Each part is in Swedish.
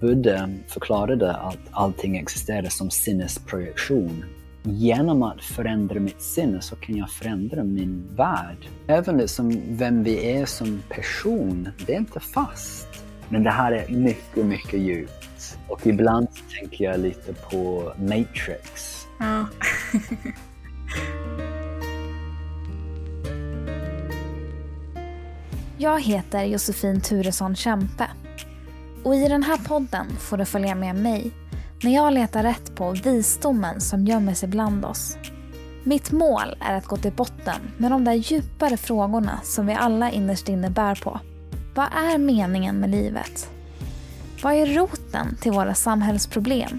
Buddha förklarade att allting existerar som sinnesprojektion. Genom att förändra mitt sinne så kan jag förändra min värld. Även liksom vem vi är som person, det är inte fast. Men det här är mycket, mycket djupt. Och ibland tänker jag lite på Matrix. Ja. Jag heter Josefine Thureson Kämpe. Och i den här podden får du följa med mig när jag letar rätt på visdomen som gömmer sig bland oss. Mitt mål är att gå till botten med de där djupare frågorna som vi alla innerst inne bär på. Vad är meningen med livet? Vad är roten till våra samhällsproblem?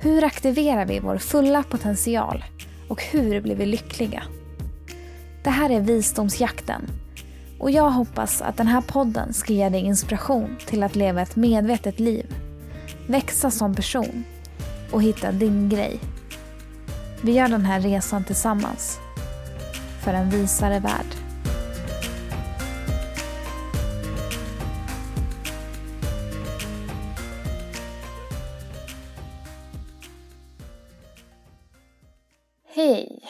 Hur aktiverar vi vår fulla potential? Och hur blir vi lyckliga? Det här är visdomsjakten. Och jag hoppas att den här podden ska ge dig inspiration till att leva ett medvetet liv. Växa som person och hitta din grej. Vi gör den här resan tillsammans för en visare värld. Hej!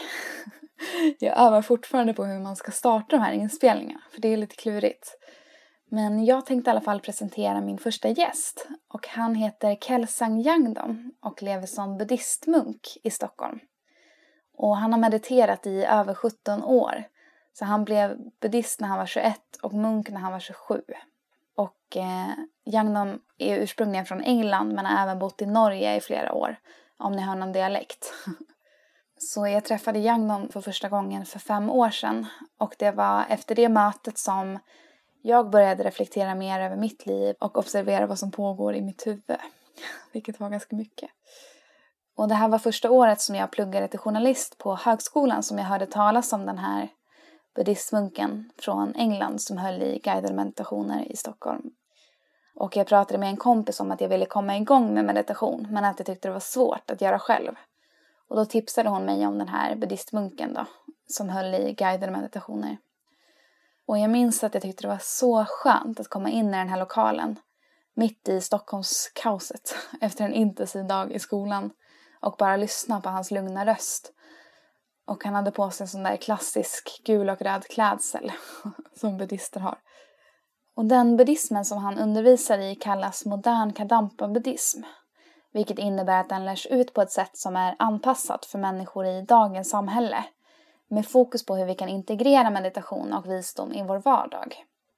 Jag övar fortfarande på hur man ska starta de här inspelningarna, för det är lite klurigt. Men jag tänkte i alla fall presentera min första gäst, och han heter Kelsang Yangdön och lever som buddhistmunk i Stockholm. Och han har mediterat i över 17 år, så han blev buddhist när han var 21 och munk när han var 27. Och Yangdön är ursprungligen från England men har även bott i Norge i flera år, om ni hör någon dialekt. Så jag träffade Yangdön för första gången för 5 år sedan, och det var efter det mötet som jag började reflektera mer över mitt liv och observera vad som pågår i mitt huvud, vilket var ganska mycket. Och det här var första året som jag pluggade till journalist på högskolan som jag hörde talas om den här buddhistmunken från England som höll i guidade meditationer i Stockholm. Och jag pratade med en kompis om att jag ville komma igång med meditation men att jag tyckte det var svårt att göra själv. Och då tipsade hon mig om den här buddhistmunken då, som höll i guidade meditationer. Och jag minns att jag tyckte det var så skönt att komma in i den här lokalen. Mitt i Stockholmskaoset efter en intensiv dag i skolan. Och bara lyssna på hans lugna röst. Och han hade på sig en sån där klassisk gul och röd klädsel som buddhister har. Och den buddhismen som han undervisar i kallas modern Kadampa Buddhism. Vilket innebär att den lärs ut på ett sätt som är anpassat för människor i dagens samhälle. Med fokus på hur vi kan integrera meditation och visdom i vår vardag.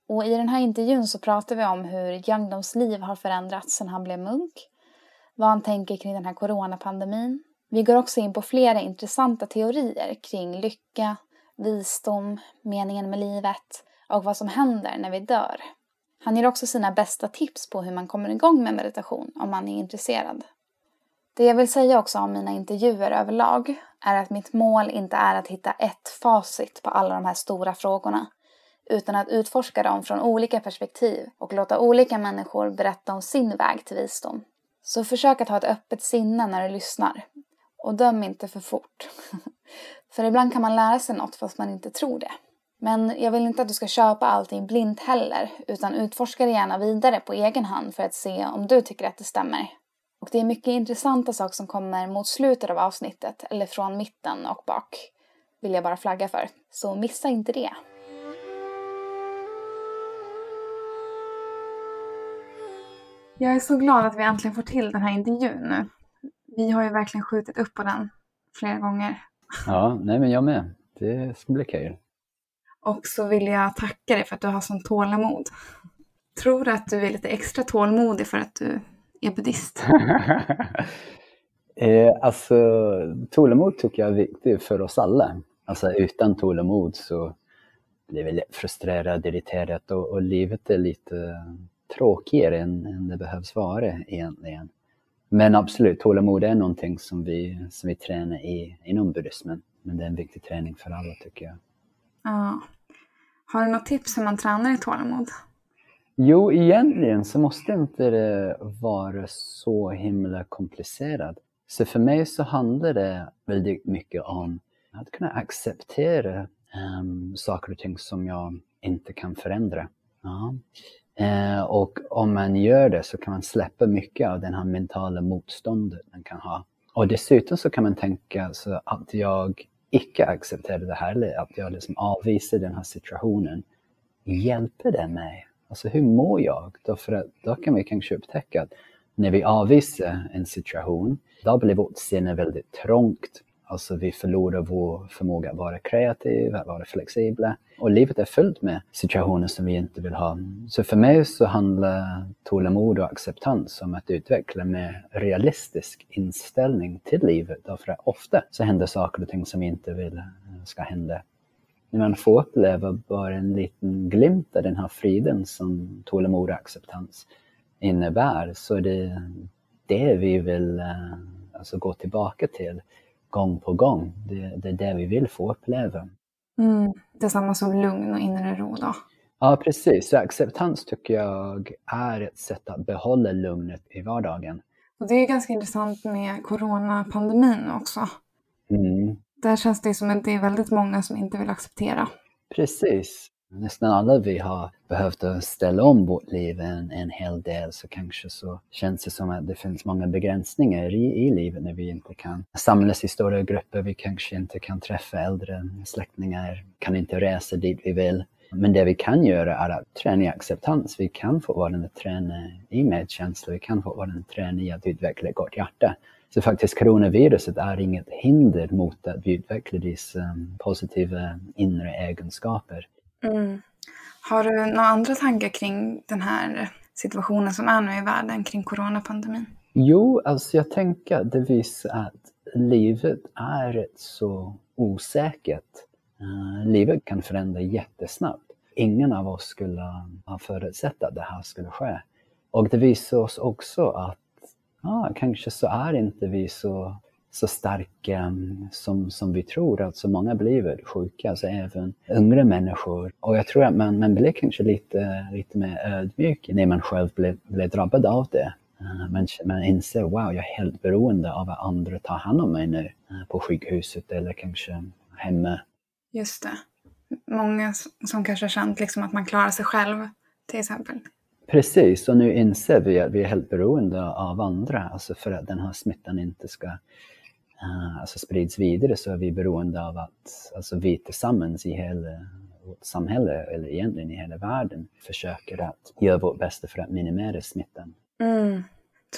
Och i den här intervjun så pratar vi om hur Yangdöns liv har förändrats sedan han blev munk. Vad han tänker kring den här coronapandemin. Vi går också in på flera intressanta teorier kring lycka, visdom, meningen med livet och vad som händer när vi dör. Han ger också sina bästa tips på hur man kommer igång med meditation om man är intresserad. Det jag vill säga också om mina intervjuer överlag är att mitt mål inte är att hitta ett facit på alla de här stora frågorna, utan att utforska dem från olika perspektiv och låta olika människor berätta om sin väg till visdom. Så försök att ha ett öppet sinne när du lyssnar. Och döm inte för fort. För ibland kan man lära sig något fast man inte tror det. Men jag vill inte att du ska köpa allting blint heller, utan utforska det gärna vidare på egen hand för att se om du tycker att det stämmer. Och det är mycket intressanta saker som kommer mot slutet av avsnittet eller från mitten och bak, vill jag bara flagga för. Så missa inte det. Jag är så glad att vi äntligen får till den här intervjun nu. Vi har ju verkligen skjutit upp på den flera gånger. Ja, nej men jag med. Det ska bli kul. Och så vill jag tacka dig för att du har sån tålamod. Tror du att du är lite extra tålmodig för att du är buddhist? Alltså, tålamod tycker jag är viktigt för oss alla. Alltså, utan tålamod så blir vi frustrerade, irriterade och livet är lite tråkigare än det behövs vara egentligen. Men absolut, tålamod är någonting som vi tränar inom buddhismen. Men det är en viktig träning för alla tycker jag. Ja. Har du något tips hur man tränar i tålamod? Jo, egentligen så måste inte det vara så himla komplicerat. Så för mig så handlar det väldigt mycket om att kunna acceptera saker och ting som jag inte kan förändra. Ja. Och om man gör det så kan man släppa mycket av den här mentala motståndet man kan ha. Och dessutom så kan man tänka så att jag icke accepterar det här, eller att jag liksom avvisar den här situationen. Hjälper det mig? Alltså hur mår jag? Då kan vi kanske upptäcka att när vi avvisar en situation, då blir vårt sinne väldigt trångt. Alltså vi förlorar vår förmåga att vara kreativ, att vara flexibla. Och livet är fullt med situationer som vi inte vill ha. Så för mig så handlar tålamod och acceptans om att utveckla mer realistisk inställning till livet. Därför att ofta så händer saker och ting som vi inte vill ska hända. När man får uppleva bara en liten glimt av den här friden som tålamod och acceptans innebär, så är det det vi vill alltså gå tillbaka till. Gång på gång. Det är det vi vill få uppleva. Mm, det är samma som lugn och inre ro då. Ja, precis. Så acceptans tycker jag är ett sätt att behålla lugnet i vardagen. Och det är ganska intressant med coronapandemin också. Mm. Där känns det som att det är väldigt många som inte vill acceptera. Precis. Nästan alla vi har behövt ställa om vårt liv en hel del, så kanske så känns det som att det finns många begränsningar i livet när vi inte kan samlas i stora grupper, vi kanske inte kan träffa äldre släktingar, kan inte resa dit vi vill. Men det vi kan göra är att träna i acceptans. Vi kan fortfarande träna i medkänsla, vi kan fortfarande träna i att utveckla ett gott hjärta. Så faktiskt coronaviruset är inget hinder mot att vi utvecklar dessa positiva inre egenskaper. Mm. Har du några andra tankar kring den här situationen som är nu i världen kring coronapandemin? Jo, alltså jag tänker att det visar att livet är rätt så osäkert. Livet kan förändra jättesnabbt. Ingen av oss skulle ha förutsett att det här skulle ske. Och det visar oss också att kanske så är inte vi så starka som vi tror. Alltså många blir sjuka, alltså även yngre människor. Och jag tror att man blir kanske lite mer ödmjuk när man själv blir drabbad av det. Man inser, jag är helt beroende av att andra tar hand om mig nu på sjukhuset eller kanske hemma. Just det. Många som kanske har känt liksom att man klarar sig själv till exempel. Precis, och nu inser vi att vi är helt beroende av andra. Alltså för att den här smittan inte ska sprids vidare, så är vi beroende av att vi tillsammans i hela vårt samhälle, eller egentligen i hela världen, försöker att göra vårt bästa för att minimera smittan. Mm.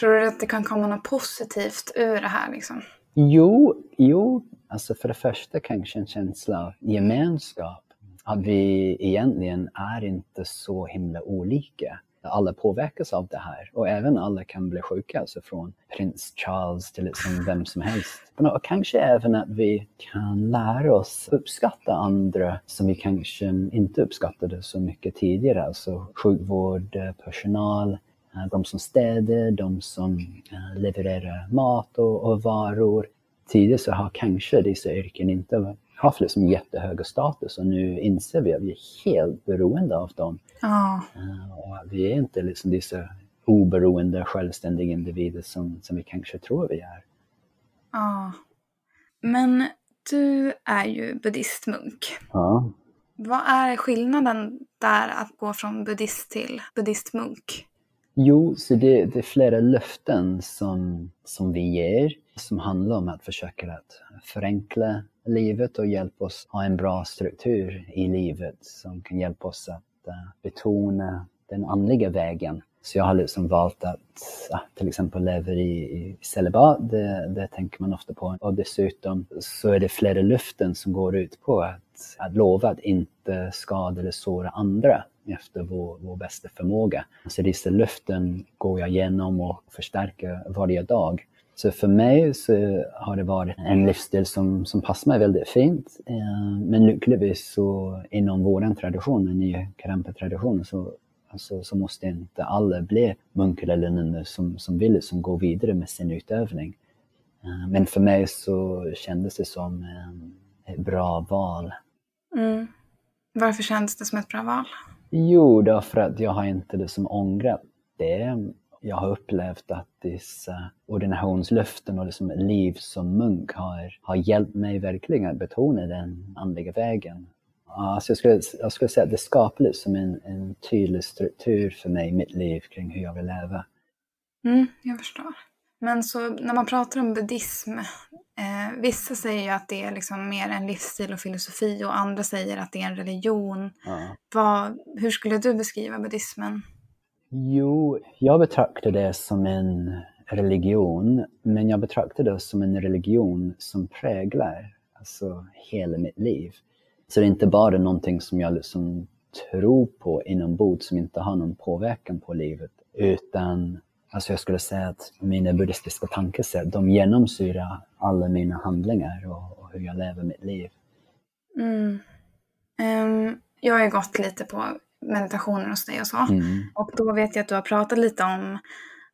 Tror du att det kan komma något positivt ur det här liksom? Jo. Alltså för det första kanske en känsla av gemenskap. Att vi egentligen är inte så himla olika. Alla påverkas av det här. Och även alla kan bli sjuka. Alltså från prins Charles till liksom vem som helst. Och kanske även att vi kan lära oss uppskatta andra som vi kanske inte uppskattade så mycket tidigare. Alltså sjukvård, personal, de som städar, de som levererar mat och varor. Tidigare så har kanske dessa yrken inte haft liksom jättehöga status, och nu inser vi att vi är helt beroende av dem. Och vi är inte liksom dessa oberoende, självständiga individer som vi kanske tror vi är. Men du är ju buddhistmunk. Vad är skillnaden där att gå från buddhist till buddhistmunk? Jo, så det är flera löften som vi ger, som handlar om att försöka att förenkla livet och hjälpa oss ha en bra struktur i livet som kan hjälpa oss att betona den andliga vägen. Så jag har liksom valt att till exempel leva i celibat, det tänker man ofta på. Och dessutom så är det flera löften som går ut på att lova att inte skada eller såra andra efter vår bästa förmåga. Så dessa löften går jag igenom och förstärker varje dag. Så för mig så har det varit en livsstil som passar mig väldigt fint. Men lyckligtvis så inom vår tradition, den nya Kadampa-traditionen, så måste inte alla bli munkar eller nunnor som vill, som går vidare med sin utövning. Men för mig så kändes det som ett bra val. Mm. Varför kändes det som ett bra val? Jo, därför att jag har inte liksom ångrat det. Jag har upplevt att dessa ordinationslöften och liksom liv som munk har hjälpt mig verkligen att betona den andliga vägen. Så jag skulle säga att det skapades som en tydlig struktur för mig i mitt liv kring hur jag vill leva. Mm, jag förstår. Men så när man pratar om buddhism, vissa säger ju att det är liksom mer en livsstil och filosofi och andra säger att det är en religion. Ja. Hur skulle du beskriva buddhismen? Jo, jag betraktar det som en religion, men jag betraktar det som en religion som präglar alltså hela mitt liv. Så det är inte bara någonting som jag liksom tror på inombords som inte har någon påverkan på livet, utan alltså jag skulle säga att mina buddhistiska tankesätt, de genomsyrar alla mina handlingar och hur jag lever mitt liv. Mm. Jag har ju gått lite på meditationer hos dig och så. Mm. Och då vet jag att du har pratat lite om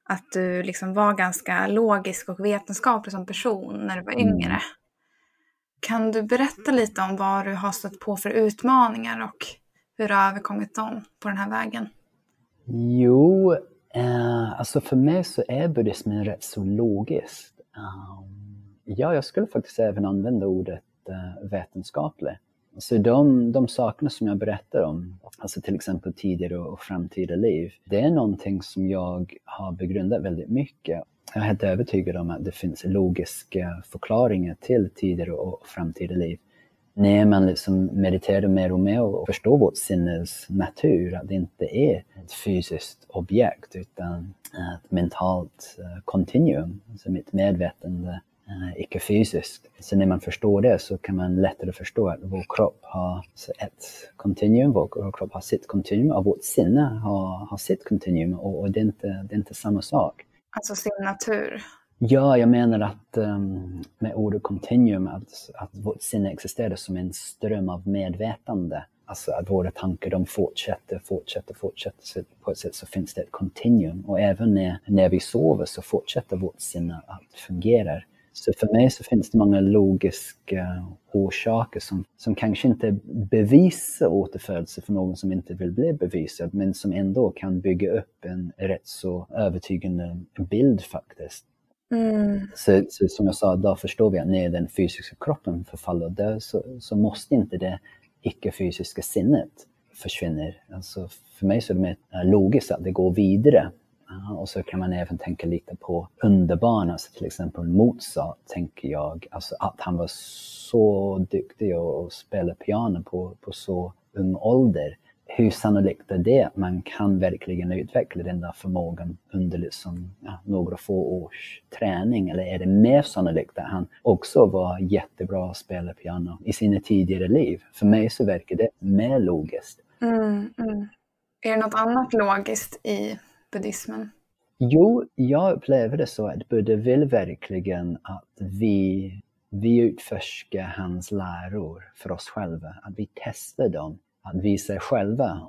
att du liksom var ganska logisk och vetenskaplig som person när du var yngre. Mm. Kan du berätta lite om vad du har stött på för utmaningar och hur du har överkommit dem på den här vägen? Jo, alltså för mig så är buddhismen rätt så logiskt. Ja, jag skulle faktiskt även använda ordet vetenskaplig. Så de sakerna som jag berättar om, alltså till exempel tidigare och framtida liv, det är någonting som jag har begrundat väldigt mycket. Jag är helt övertygad om att det finns logiska förklaringar till tidigare och framtida liv. När man liksom mediterar mer och mer och förstår vårt sinnes natur, att det inte är ett fysiskt objekt utan ett mentalt kontinuum, alltså mitt medvetande icke-fysiskt. Så när man förstår det så kan man lättare förstå att vår kropp har ett kontinuum, vår kropp har sitt kontinuum och vårt sinne har sitt kontinuum och det är inte samma sak. Alltså sin natur. Ja, jag menar att med ordet continuum att vårt sinne existerar som en ström av medvetande. Alltså att våra tankar de fortsätter. På ett sätt så finns det ett continuum. Och även när vi sover så fortsätter vårt sinne att fungera. Så för mig så finns det många logiska orsaker som kanske inte bevisar återfödelse för någon som inte vill bli bevisad, men som ändå kan bygga upp en rätt så övertygande bild faktiskt. Mm. Så som jag sa, då förstår vi att när den fysiska kroppen förfaller där så måste inte det icke-fysiska sinnet försvinna. Alltså för mig så är det mer logiskt att det går vidare. Och så kan man även tänka lite på underbarn, alltså till exempel Mozart tänker jag, alltså att han var så duktig och spelade piano på så ung ålder. Hur sannolikt är det att man kan verkligen utveckla den där förmågan under liksom, några få års träning? Eller är det mer sannolikt att han också var jättebra att spela piano i sina tidigare liv? För mig så verkar det mer logiskt. Mm, mm. Är det något annat logiskt i buddhismen? Jo, jag upplever det så att Buddha vill verkligen att vi utforskar hans läror för oss själva. Att vi testar dem. Att visa själva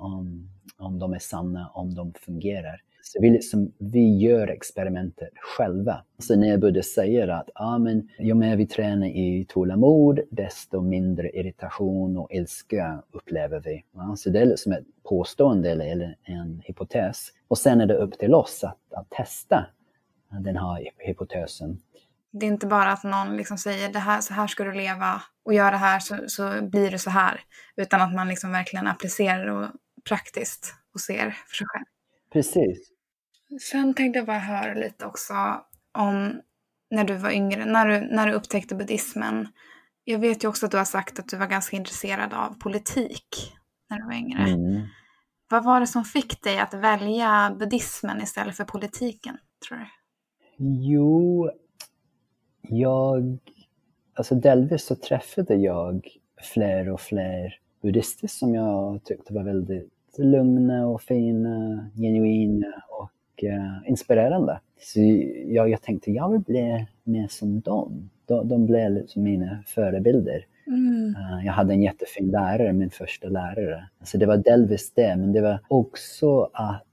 om de är sanna, om de fungerar. Så vi gör experimentet själva. Så när Buddha säger att ju mer vi tränar i tålamod, desto mindre irritation och ilska upplever vi. Ja, så det är liksom ett påstående eller en hypotes. Och sen är det upp till oss att testa den här hypotesen. Det är inte bara att någon liksom säger så här ska du leva och gör det här så blir det så här. Utan att man liksom verkligen applicerar och praktiskt och ser för sig själv. Precis. Sen tänkte jag bara höra lite också om när du var yngre, när du upptäckte buddhismen. Jag vet ju också att du har sagt att du var ganska intresserad av politik när du var yngre. Mm. Vad var det som fick dig att välja buddhismen istället för politiken, tror du? Jo, alltså delvis så träffade jag fler och fler buddhister som jag tyckte var väldigt lugna och fina, genuina och inspirerande. Så jag tänkte, jag vill bli mer som dem. De blev liksom mina förebilder. Mm. Jag hade en jättefin lärare, min första lärare. Så det var delvis det, men det var också att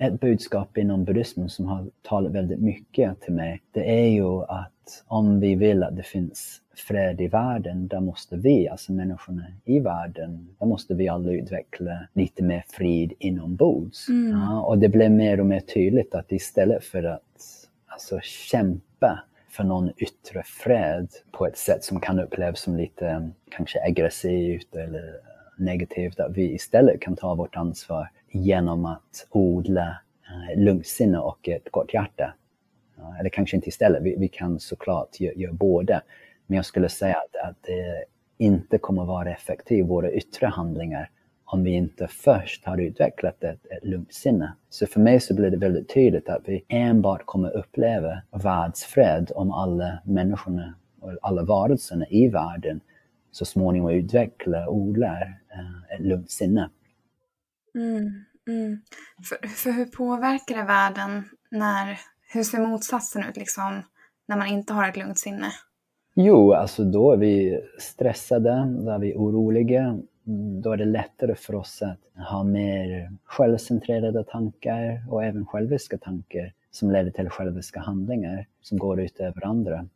ett budskap inom buddhismen som har talat väldigt mycket till mig, det är ju att om vi vill att det finns fred i världen, då måste vi, alltså människorna i världen, då måste vi alla utveckla lite mer frid inombords. Mm. Ja, och det blev mer och mer tydligt att istället för att alltså, kämpa för någon yttre fred på ett sätt som kan upplevas som lite kanske aggressivt eller negativt, att vi istället kan ta vårt ansvar genom att odla lugnt sinne och ett gott hjärta. Eller kanske inte istället, vi kan såklart göra båda. Men jag skulle säga att det inte kommer vara effektivt, våra yttre handlingar, om vi inte först har utvecklat ett lugnt sinne. Så för mig så blir det väldigt tydligt att vi enbart kommer uppleva världsfred om alla människorna och alla varelserna i världen så småningom utvecklar och odlar ett lugnt sinne. För hur påverkar det världen när, hur ser motsatsen ut liksom, när man inte har ett lugnt sinne? Jo, alltså då är vi stressade, då är vi oroliga. Då är det lättare för oss att ha mer självcentrerade tankar och även själviska tankar som leder till själviska handlingar som går ut över andra.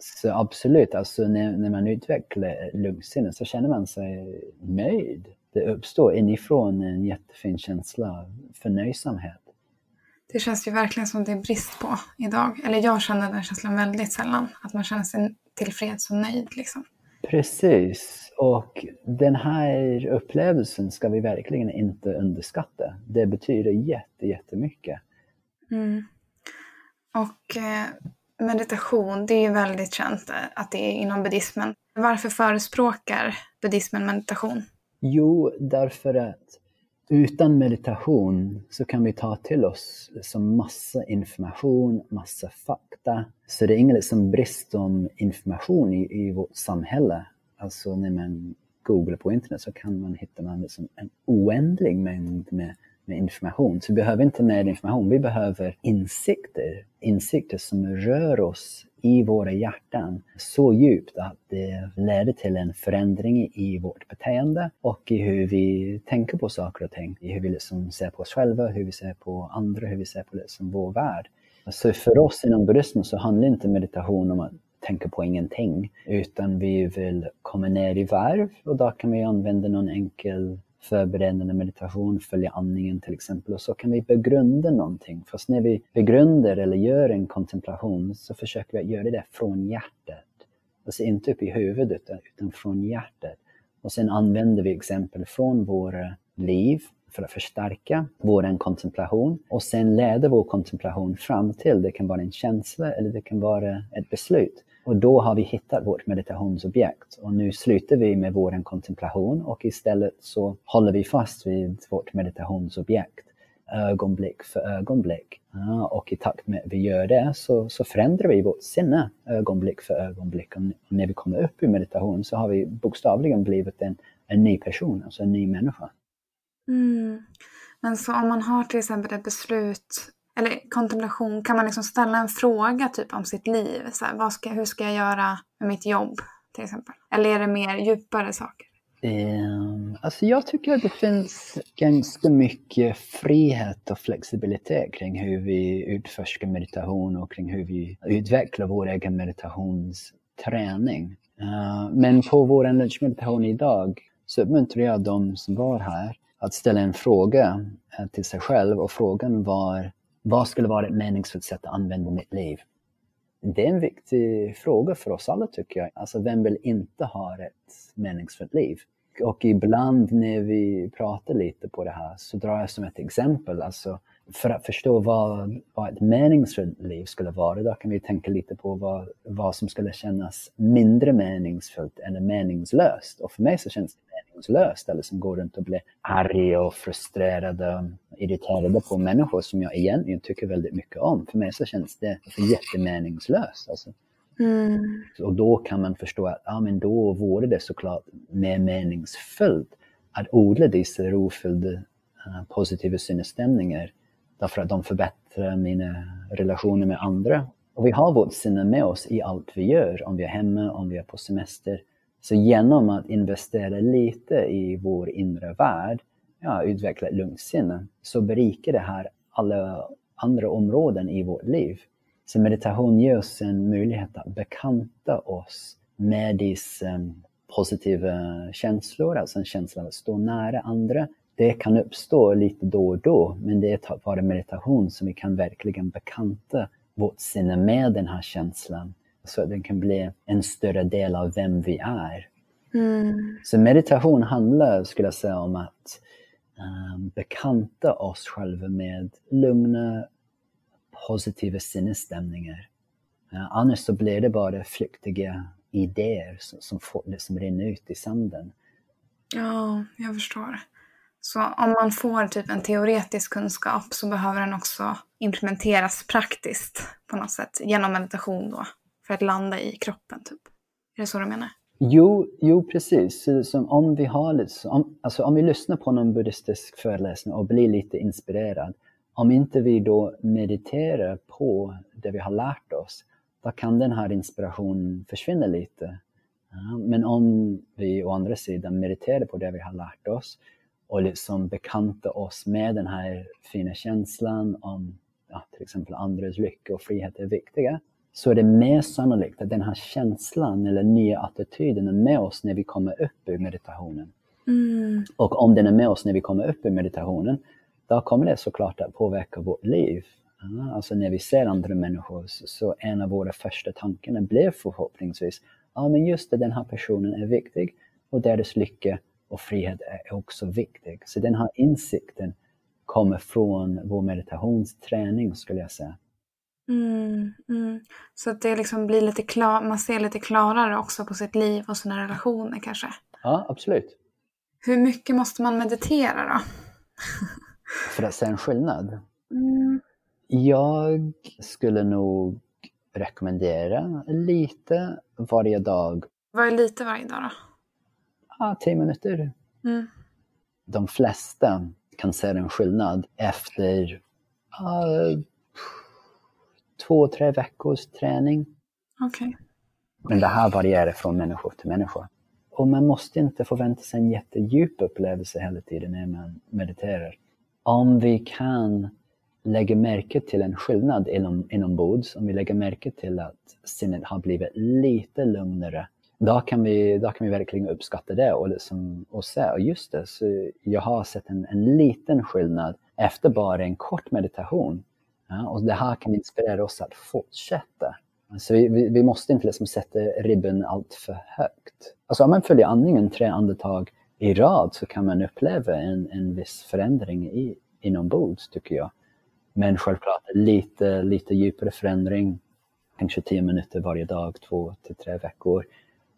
Så absolut, alltså när man utvecklar lugnsinne så känner man sig nöjd. Det uppstår inifrån en jättefin känsla av förnöjsamhet. Det känns ju verkligen som det är brist på idag. Eller jag känner den känslan väldigt sällan. Att man känner sig tillfreds och nöjd liksom. Precis, och den här upplevelsen ska vi verkligen inte underskatta. Det betyder jättemycket. Och meditation, det är ju väldigt känt att det är inom buddhismen. Varför förespråkar buddhismen meditation? Jo, därför att utan meditation så kan vi ta till oss liksom massa information, massa fakta. Så det är ingen liksom brist om information i vårt samhälle. Alltså när man googlar på internet så kan man hitta liksom en oändlig mängd med information. Så vi behöver inte mer information, vi behöver insikter. Insikter som rör oss i våra hjärtan så djupt att det leder till en förändring i vårt beteende och i hur vi tänker på saker och ting. I hur vi liksom ser på oss själva, hur vi ser på andra, hur vi ser på liksom vår värld. Så för oss inom buddhismen så handlar inte meditation om att tänka på ingenting, utan vi vill komma ner i varv, och då kan vi använda någon enkel förberedande meditation, följa andningen till exempel, och så kan vi begrunda någonting. Fast när vi begrundar eller gör en kontemplation så försöker vi göra det från hjärtat. Alltså inte upp i huvudet utan från hjärtat. Och sen använder vi exempel från våra liv för att förstärka vår kontemplation, och sen leder vår kontemplation fram till, det kan vara en känsla eller det kan vara ett beslut. Och då har vi hittat vårt meditationsobjekt, och nu slutar vi med vår kontemplation och istället så håller vi fast vid vårt meditationsobjekt ögonblick för ögonblick. Och i takt med att vi gör det så förändrar vi vårt sinne ögonblick för ögonblick, och när vi kommer upp i meditation så har vi bokstavligen blivit en ny person, alltså en ny människa. Men så om man har till exempel ett beslut eller kontemplation, kan man liksom ställa en fråga typ om sitt liv, så här, hur ska jag göra med mitt jobb till exempel, eller är det mer djupare saker? Alltså jag tycker att det finns ganska mycket frihet och flexibilitet kring hur vi utforskar meditation och kring hur vi utvecklar vår egen meditationsträning, men på vår lunchmeditation idag så uppmuntrar jag de som var här att ställa en fråga till sig själv, och frågan var: vad skulle vara ett meningsfullt sätt att använda mitt liv? Det är en viktig fråga för oss alla tycker jag. Alltså vem vill inte ha ett meningsfullt liv? Och ibland när vi pratar lite på det här så drar jag som ett exempel. Alltså för att förstå vad ett meningsfullt liv skulle vara, då kan vi tänka lite på vad som skulle kännas mindre meningsfullt eller meningslöst. Och för mig så känns det meningslöst, eller som går runt och blir arg och frustrerad och irriterad på människor som jag egentligen tycker väldigt mycket om. För mig så känns det jättemeningslöst alltså. Och då kan man förstå att men då vore det såklart mer meningsfullt att odla dessa rofyllda positiva sinnesstämningar, därför att de förbättrar mina relationer med andra. Och vi har vårt sinne med oss i allt vi gör, om vi är hemma, om vi är på semester. Så genom att investera lite i vår inre värld, utveckla ett lugnt sinne, så berikar det här alla andra områden i vårt liv. Så meditation ger oss en möjlighet att bekanta oss med dessa positiva känslor, alltså en känsla av att stå nära andra. Det kan uppstå lite då och då, men det är tack vare meditation som vi kan verkligen bekanta vårt sinne med den här känslan. så att den kan bli en större del av vem vi är. Mm. Så meditation handlar, skulle jag säga, om att bekanta oss själva med lugna, positiva sinnesstämningar. Annars så blir det bara flyktiga idéer som rinner ut i sanden. Ja, jag förstår. Så om man får typ en teoretisk kunskap så behöver den också implementeras praktiskt på något sätt genom meditation då, för att landa i kroppen typ. Är det så du menar? Jo, precis. Så, som om vi har lite, om vi lyssnar på någon buddhistisk föreläsning och blir lite inspirerad, om inte vi då mediterar på det vi har lärt oss, då kan den här inspirationen försvinna lite. Ja, men om vi å andra sidan mediterar på det vi har lärt oss och liksom bekantar oss med den här fina känslan om till exempel andras lycka och frihet är viktiga, så är det mer sannolikt att den här känslan eller nya attityden är med oss när vi kommer upp ur meditationen. Mm. Och om den är med oss när vi kommer upp ur meditationen, då kommer det såklart att påverka vårt liv. Ja, alltså när vi ser andra människor, så en av våra första tankarna blir förhoppningsvis, men just det, den här personen är viktig och deras lycka och frihet är också viktig. Så den här insikten kommer från vår meditationsträning, skulle jag säga. Så att det liksom blir lite man ser lite klarare också på sitt liv och sina relationer kanske. Ja, absolut. Hur mycket måste man meditera då? För att se en skillnad? Jag skulle nog rekommendera lite varje dag. Vad är lite varje dag då? 10 minuter. Mm. De flesta kan se en skillnad efter 2-3 veckors träning. Okej. Okay. Men det här varierar från människa till människa. Och man måste inte förvänta sig en jättedjup upplevelse hela tiden när man mediterar. Om vi kan lägga märke till en skillnad inombords, om vi lägger märke till att sinnet har blivit lite lugnare, då kan vi verkligen uppskatta det och säga, och just det, så jag har sett en liten skillnad efter bara en kort meditation. Ja, och det här kan inspirera oss att fortsätta. Alltså vi måste inte liksom sätta ribban allt för högt. Alltså om man följer andningen 3 andetag i rad, så kan man uppleva en viss förändring inombords, tycker jag. Men självklart lite djupare förändring, kanske 10 minuter varje dag, 2-3 veckor.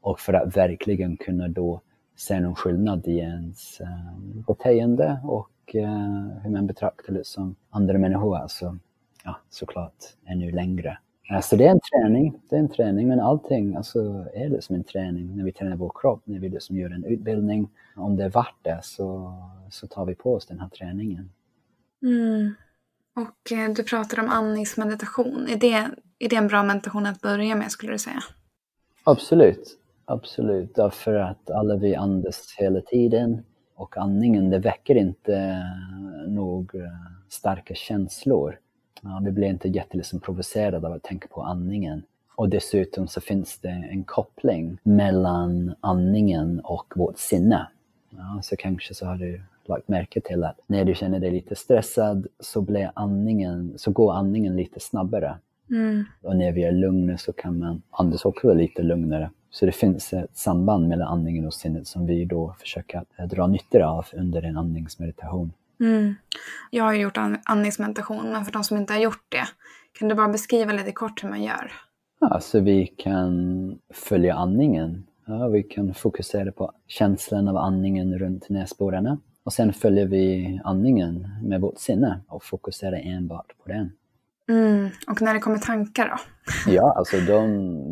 Och för att verkligen kunna då se någon skillnad i ens beteende och hur man betraktar liksom andra människor. Alltså, såklart ännu längre. Så det är en träning, men allting är liksom en träning. När vi tränar vår kropp, när vi liksom gör en utbildning, om det är värt det, så tar vi på oss den här träningen. Mm. Och du pratar om andningsmeditation. Är det en bra meditation att börja med, skulle du säga? Absolut. Därför att alla vi andas hela tiden, och andningen, det väcker inte några starka känslor. Vi blir inte jättelätt provocerade av att tänka på andningen. Och dessutom så finns det en koppling mellan andningen och vårt sinne. Så kanske så har du lagt märke till att när du känner dig lite stressad, så går andningen lite snabbare. Mm. Och när vi är lugna så kan man andas också lite lugnare. Så det finns ett samband mellan andningen och sinnet som vi då försöker dra nytta av under en andningsmeditation. Mm. Jag har gjort andningsmeditation, men för de som inte har gjort det, kan du bara beskriva lite kort hur man gör? Så vi kan följa andningen. Vi kan fokusera på känslan av andningen runt näsborrarna. Och sen följer vi andningen med vårt sinne och fokuserar enbart på den. Mm. Och när det kommer tankar då?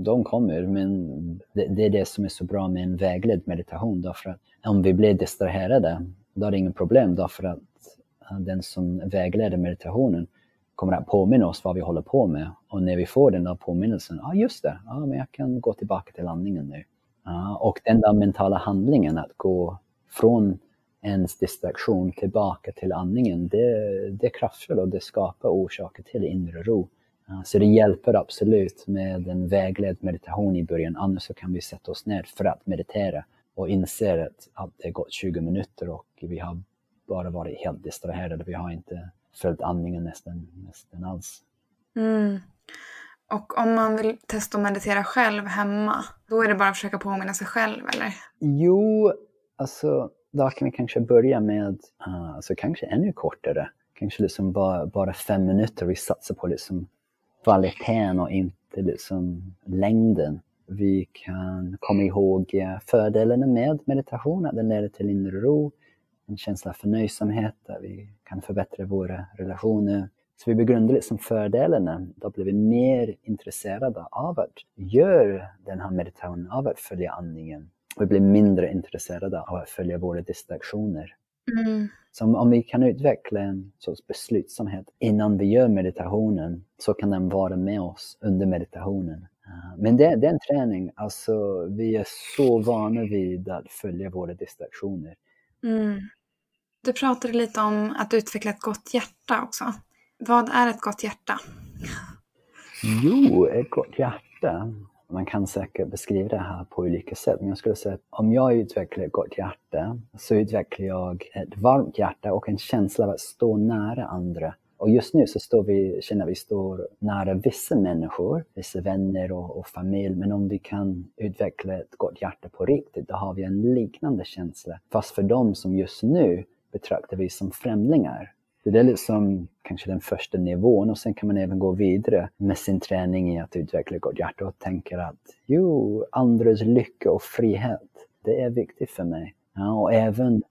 De kommer, men det är det som är så bra med en vägledd meditation. Därför att om vi blir distraherade, då är det inget problem. Därför att den som vägleder meditationen kommer att påminna oss vad vi håller på med. Och när vi får den där påminnelsen, just det, men jag kan gå tillbaka till andningen nu. Och den där mentala handlingen att gå från ens distraktion tillbaka till andningen, det är kraftfullt och det skapar orsaker till inre ro. Så det hjälper absolut med en vägledd meditation i början. Annars så kan vi sätta oss ner för att meditera och inser att det har gått 20 minuter och vi har bara varit helt distraherade. Vi har inte följt andningen nästan alls. Mm. Och om man vill testa att meditera själv hemma, då är det bara att försöka påminna sig själv, eller? Jo, alltså då kan vi kanske börja med, alltså kanske ännu kortare. Kanske liksom bara 5 minuter vi satsar på liksom kvaliteten och inte liksom längden. Vi kan komma ihåg fördelarna med meditation, att den leder till inre ro, en känsla för nöjsamhet, där vi kan förbättra våra relationer. Så vi begrundar liksom fördelarna, då blir vi mer intresserade av att göra den här meditationen, av att följa andningen. Vi blir mindre intresserade av att följa våra distraktioner. Mm. Så om vi kan utveckla en sorts beslutsamhet innan vi gör meditationen, så kan den vara med oss under meditationen. Men det är en träning, alltså vi är så vana vid att följa våra distraktioner. Mm. Du pratade lite om att utveckla ett gott hjärta också. Vad är ett gott hjärta? Jo, ett gott hjärta. Man kan säkert beskriva det här på olika sätt. Men jag skulle säga att om jag utvecklar ett gott hjärta, så utvecklar jag ett varmt hjärta och en känsla av att stå nära andra. Och just nu så känner vi står nära vissa människor, vissa vänner och familj. Men om vi kan utveckla ett gott hjärta på riktigt, då har vi en liknande känsla. Fast för dem som just nu betraktar vi som främlingar. Det är liksom kanske den första nivån, och sen kan man även gå vidare med sin träning i att utveckla gott hjärta och tänka att andras lycka och frihet, det är viktigt för mig. Ja, och även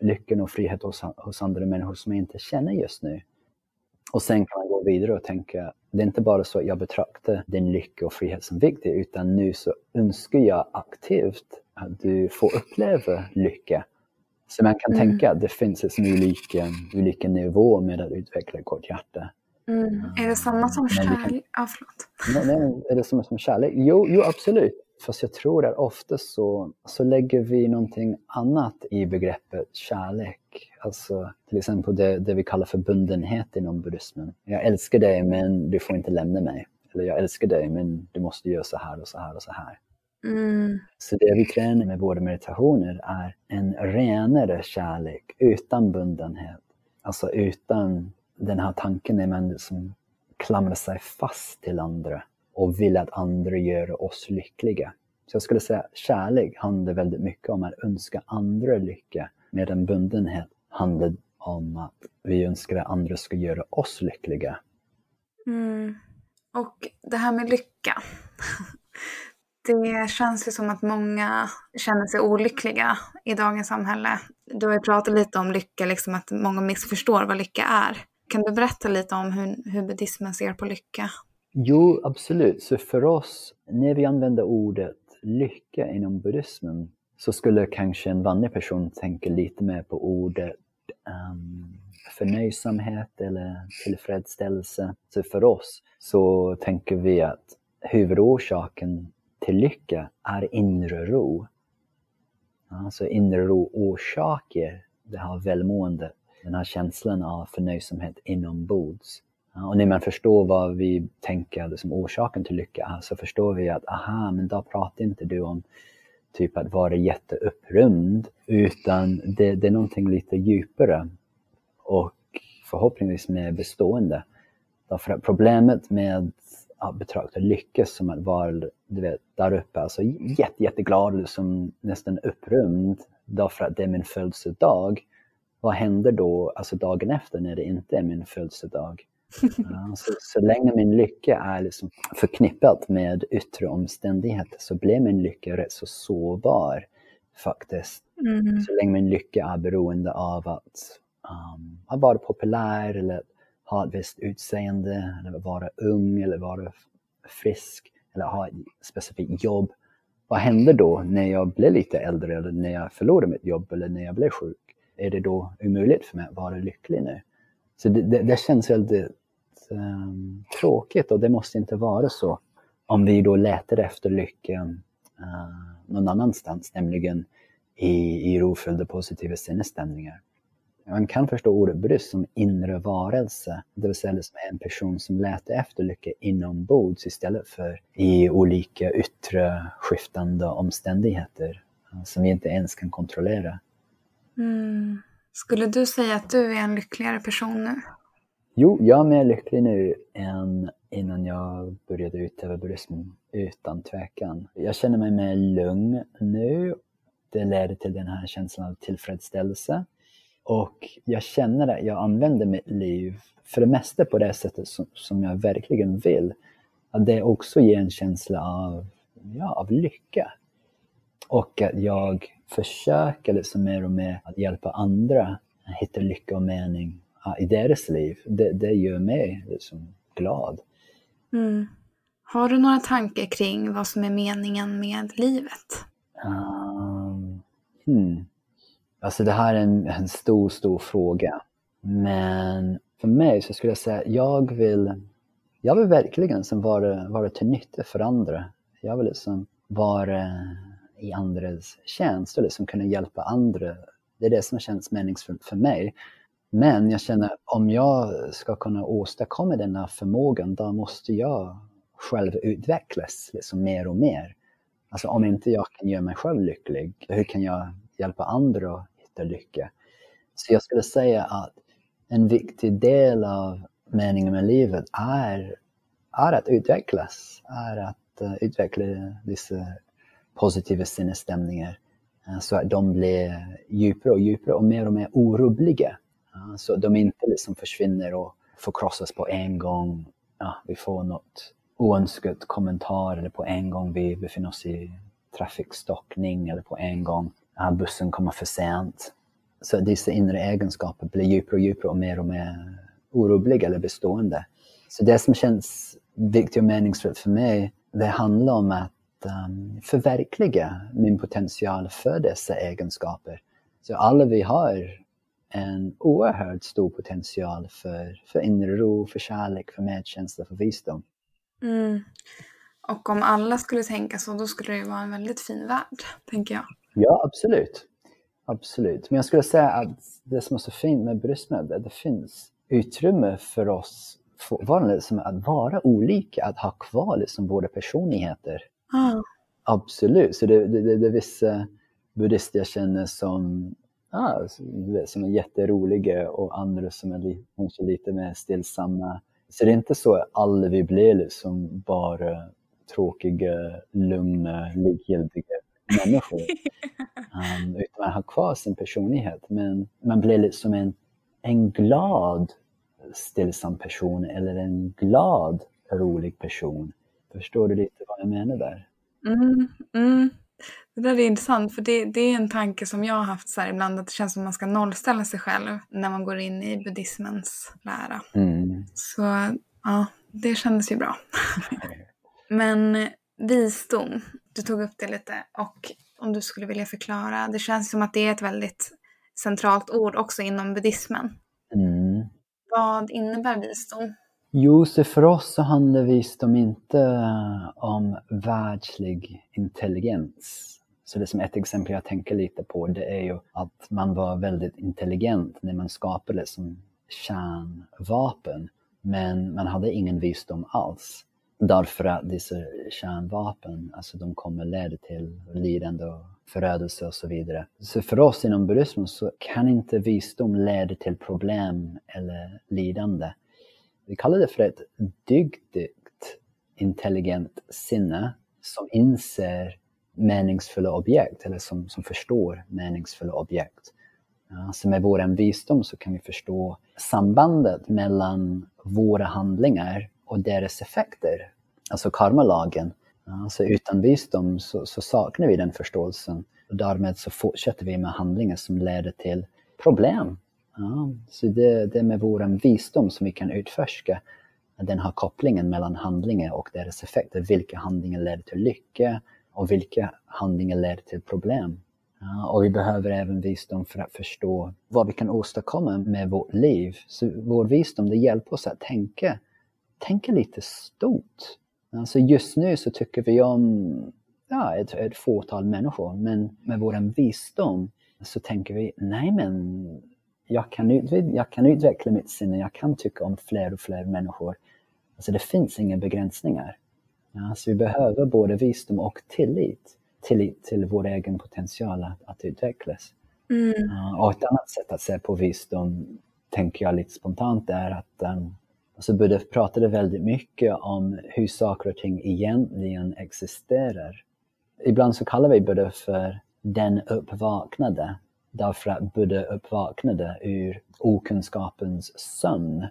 lyckan och frihet hos andra människor som jag inte känner just nu. Och sen kan man gå vidare och tänka, det är inte bara så att jag betraktar din lycka och frihet som viktig, utan nu så önskar jag aktivt att du får uppleva lycka. Så man kan tänka att det finns ett olika nivå med att utveckla ett gott hjärta. Mm. Är det samma som kärlek? Nej, är det samma som kärlek? Jo, absolut. Fast jag tror att ofta så lägger vi någonting annat i begreppet kärlek. Alltså till exempel det vi kallar för bundenhet inom buddhismen. Jag älskar dig men du får inte lämna mig. Eller jag älskar dig men du måste göra så här och så här och så här. Mm. Så det vi tränar med våra meditationer är en renare kärlek utan bundenhet. Alltså utan den här tanken när man liksom klamrar sig fast till andra och vill att andra gör oss lyckliga. Så jag skulle säga att kärlek handlar väldigt mycket om att önska andra lycka, medan bundenhet handlar om att vi önskar att andra ska göra oss lyckliga. Mm. Och det här med lycka... Det känns ju som att många känner sig olyckliga i dagens samhälle. Du har ju pratat lite om lycka, liksom att många missförstår vad lycka är. Kan du berätta lite om hur buddhismen ser på lycka? Jo, absolut. Så för oss, när vi använder ordet lycka inom buddhismen, så skulle kanske en vanlig person tänka lite mer på ordet förnöjsamhet eller tillfredsställelse. Så för oss så tänker vi att huvudorsaken till lycka är inre ro. Alltså inre ro orsaker det här välmående, den här känslan av förnöjsamhet inombords. Och när man förstår vad vi tänker som orsaken till lycka är, så förstår vi att men då pratar inte du om typ att vara jätteupprymd, utan det är någonting lite djupare och förhoppningsvis mer bestående. Därför att problemet med att betrakta lycka som att vara där uppe, alltså jätteglad, liksom, nästan upprymd därför att det är min födelsedag. Vad händer då, alltså dagen efter, när det inte är min födelsedag? Så länge min lycka är liksom förknippat med yttre omständigheter, så blir min lycka rätt så sårbar faktiskt. Mm. Så länge min lycka är beroende av att vara populär eller ha ett visst utseende, eller vara ung, eller vara frisk, eller ha ett specifikt jobb. Vad händer då när jag blir lite äldre, eller när jag förlorar mitt jobb, eller när jag blir sjuk? Är det då omöjligt för mig att vara lycklig nu? Så det känns väldigt tråkigt, och det måste inte vara så. Om vi då letar efter lyckan någon annanstans, nämligen i rofyllda positiva sinnesstämningar. Man kan förstå ordet buddhism som inre varelse, det vill säga som en person som letar efter lycka inombords istället för i olika yttre skiftande omständigheter som vi inte ens kan kontrollera. Mm. Skulle du säga att du är en lyckligare person nu? Jo, jag är mer lycklig nu än innan jag började utöva buddhism, utan tvekan. Jag känner mig mer lugn nu. Det leder till den här känslan av tillfredsställelse. Och jag känner att jag använder mitt liv för det mesta på det sättet som jag verkligen vill. Att det också ger en känsla av, ja, av lycka. Och att jag försöker liksom mer och mer att hjälpa andra att hitta lycka och mening i deras liv. Det gör mig liksom glad. Mm. Har du några tankar kring vad som är meningen med livet? Alltså det här är en stor fråga. Men för mig så skulle jag säga att jag vill verkligen som vara till nytta för andra. Jag vill liksom vara i andras tjänst och liksom kunna hjälpa andra. Det är det som känns meningsfullt för mig. Men jag känner att om jag ska kunna åstadkomma den här förmågan, då måste jag själv utvecklas liksom mer och mer. Alltså om inte jag kan göra mig själv lycklig, hur kan jag hjälpa andra att hitta lycka? Så jag skulle säga att en viktig del av meningen med livet är att utvecklas. Är att utveckla dessa positiva sinnesstämningar så att de blir djupare och djupare och mer orubbliga. Så de inte liksom försvinner och förkrossas på en gång. Ja, vi får något oönskat kommentar, eller på en gång vi befinner oss i trafikstockning, eller på en gång bussen kommer för sent. Så dessa inre egenskaper blir djupare och djupare och mer orubbliga eller bestående. Så det som känns viktigt och meningsfullt för mig, det handlar om att förverkliga min potential för dessa egenskaper. Så alla vi har en oerhört stor potential för inre ro, för kärlek, för medkänsla, för visdom. Mm. Och om alla skulle tänka så, då skulle det vara en väldigt fin värld, tänker jag. Ja, absolut. Men jag skulle säga att det som är så fint med buddhismen, att det finns utrymme för oss fortfarande liksom att vara olika, att ha kvar liksom våra personligheter. Mm. Absolut. Så det är vissa buddhister jag känner som är jätteroliga och andra som är lite mer stillsamma. Så det är inte så att alla vi blir liksom bara tråkiga, lugna, likgiltiga människor. Utan man har kvar sin personlighet. Men man blir liksom en glad, stillsam person eller en glad, rolig person. Förstår du lite vad jag menar där? Mm. Det där är intressant, för det är en tanke som jag har haft så här ibland, att det känns som att man ska nollställa sig själv när man går in i buddhismens lära. Mm. Så ja, det kändes ju bra. Men visdom, du tog upp det lite, och om du skulle vilja förklara, det känns som att det är ett väldigt centralt ord också inom buddhismen. Mm. Vad innebär visdom? Jo, så för oss så handlar visdom inte om världslig intelligens. Så det som ett exempel jag tänker lite på, det är ju att man var väldigt intelligent när man skapade som kärnvapen. Men man hade ingen visdom alls. Därför att dessa kärnvapen, alltså de kommer leda till lidande och förödelse och så vidare. Så för oss inom buddhismen så kan inte visdom leda till problem eller lidande. Vi kallar det för ett dygdigt, intelligent sinne som inser meningsfulla objekt, eller som förstår meningsfulla objekt. Ja, så med vår visdom så kan vi förstå sambandet mellan våra handlingar och deras effekter, alltså karmalagen. Ja, så utan visdom så saknar vi den förståelsen. Och därmed så fortsätter vi med handlingar som leder till problem. Ja, så det är med vår visdom som vi kan utforska den här kopplingen mellan handlingar och deras effekter. Vilka handlingar leder till lycka och vilka handlingar leder till problem. Ja, och vi behöver även visdom för att förstå vad vi kan åstadkomma med vårt liv. Så vår visdom, det hjälper oss att tänka lite stort. Alltså just nu så tycker vi om ett fåtal människor, men med vår visdom så tänker vi, nej men jag kan utveckla mitt sinne, jag kan tycka om fler och fler människor. Alltså det finns inga begränsningar. Ja, så vi behöver både visdom och tillit till vår egen potential att utvecklas. Mm. Ja, och ett annat sätt att se på visdom, tänker jag lite spontant, är att Och så Buddha pratade väldigt mycket om hur saker och ting egentligen existerar. Ibland så kallar vi Buddha för den uppvaknade. Därför att Buddha uppvaknade ur okunskapens sömn.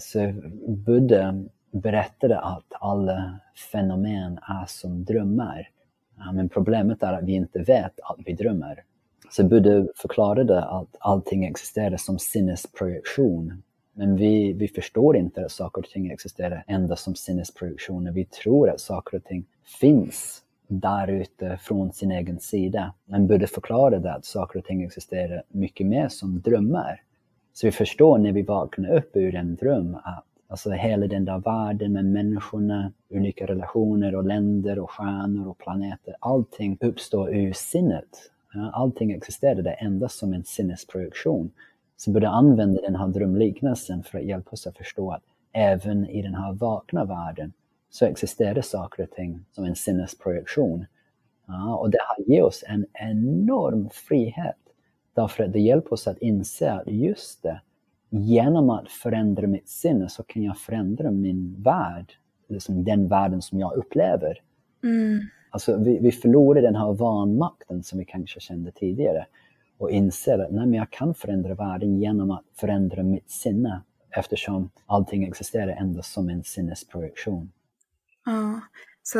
Så Buddha berättade att alla fenomen är som drömmar. Men problemet är att vi inte vet att vi drömmer. Så Buddha förklarade att allting existerar som sinnesprojektion. Men vi förstår inte att saker och ting existerar endast som sinnesprojektioner. Vi tror att saker och ting finns där ute från sin egen sida. Men Buddha förklarade att saker och ting existerar mycket mer som drömmar. Så vi förstår när vi vaknar upp ur en dröm att alltså hela den där världen med människorna, unika relationer och länder och stjärnor och planeter. Allting uppstår ur sinnet. Allting existerade endast som en sinnesprojektion. Så Buddha använder den här drömliknelsen för att hjälpa oss att förstå att även i den här vakna världen så existerar saker och ting som en sinnesprojektion. Ja, och det här ger oss en enorm frihet. Därför att det hjälper oss att inse att just det, genom att förändra mitt sinne så kan jag förändra min värld. Liksom den världen som jag upplever. Mm. Alltså vi förlorar den här vanmakten som vi kanske kände tidigare. Och inser att nej, men jag kan förändra världen genom att förändra mitt sinne. Eftersom allting existerar endast som en sinnesprojektion. Ja, så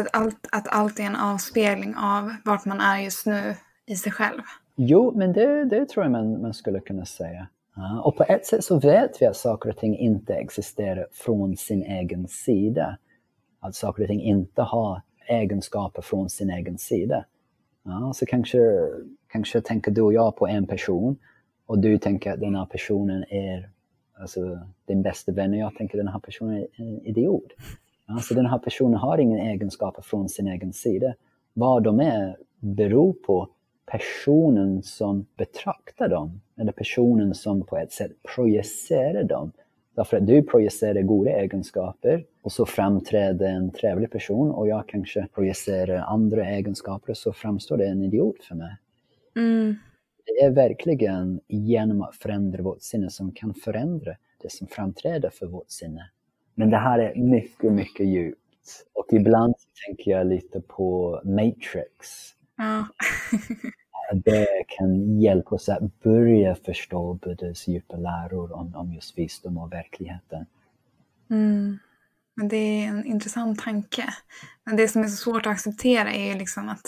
att allt är en avspegling av vart man är just nu i sig själv. Jo, men det tror jag man skulle kunna säga. Ja, och på ett sätt så vet vi att saker och ting inte existerar från sin egen sida. Att saker och ting inte har egenskaper från sin egen sida. Ja, så kanske tänker du och jag på en person och du tänker att den här personen är alltså, din bästa vän och jag tänker att den här personen är en idiot. Ja, så den här personen har ingen egenskaper från sin egen sida. Vad de är beror på personen som betraktar dem eller personen som på ett sätt projicerar dem. Därför att du projicerar goda egenskaper och så framträder en trevlig person och jag kanske projicerar andra egenskaper så framstår det en idiot för mig. Mm. Det är verkligen genom att förändra vårt sinne som kan förändra det som framträder för vårt sinne. Men det här är mycket, mycket djupt. Och ibland tänker jag lite på Matrix. Ja. Det kan hjälpa oss att börja förstå Buddhas djupa läror om just visdom och verkligheten. Mm. Men det är en intressant tanke. Men det som är så svårt att acceptera är ju liksom att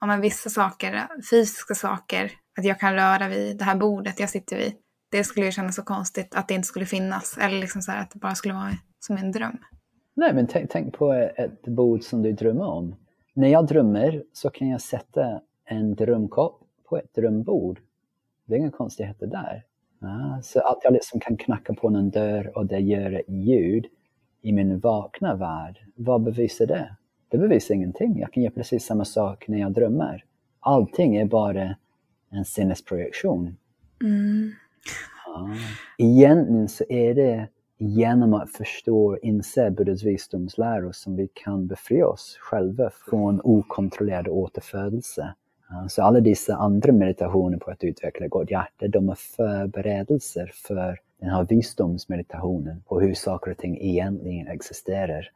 om vissa saker, fysiska saker, att jag kan röra vid det här bordet jag sitter vid. Det skulle ju kännas så konstigt att det inte skulle finnas. Eller liksom så här att det bara skulle vara som en dröm. Nej, men tänk på ett bord som du drömmer om. När jag drömmer så kan jag sätta en drömkopp på ett drömbord. Det är inga konstigheter där. Ja, så att jag liksom kan knacka på någon dörr och det gör ett ljud i min vakna värld. Vad bevisar det? Det bevisar ingenting. Jag kan göra precis samma sak när jag drömmer. Allting är bara en sinnesprojektion. Mm. Ja. Egentligen så är det genom att förstå och inse Buddhas visdomsläror som vi kan befria oss själva från okontrollerad återfödelse. Så alla dessa andra meditationer på att utveckla gott hjärta, de är förberedelser för den här visdomsmeditationen och hur saker och ting egentligen existerar.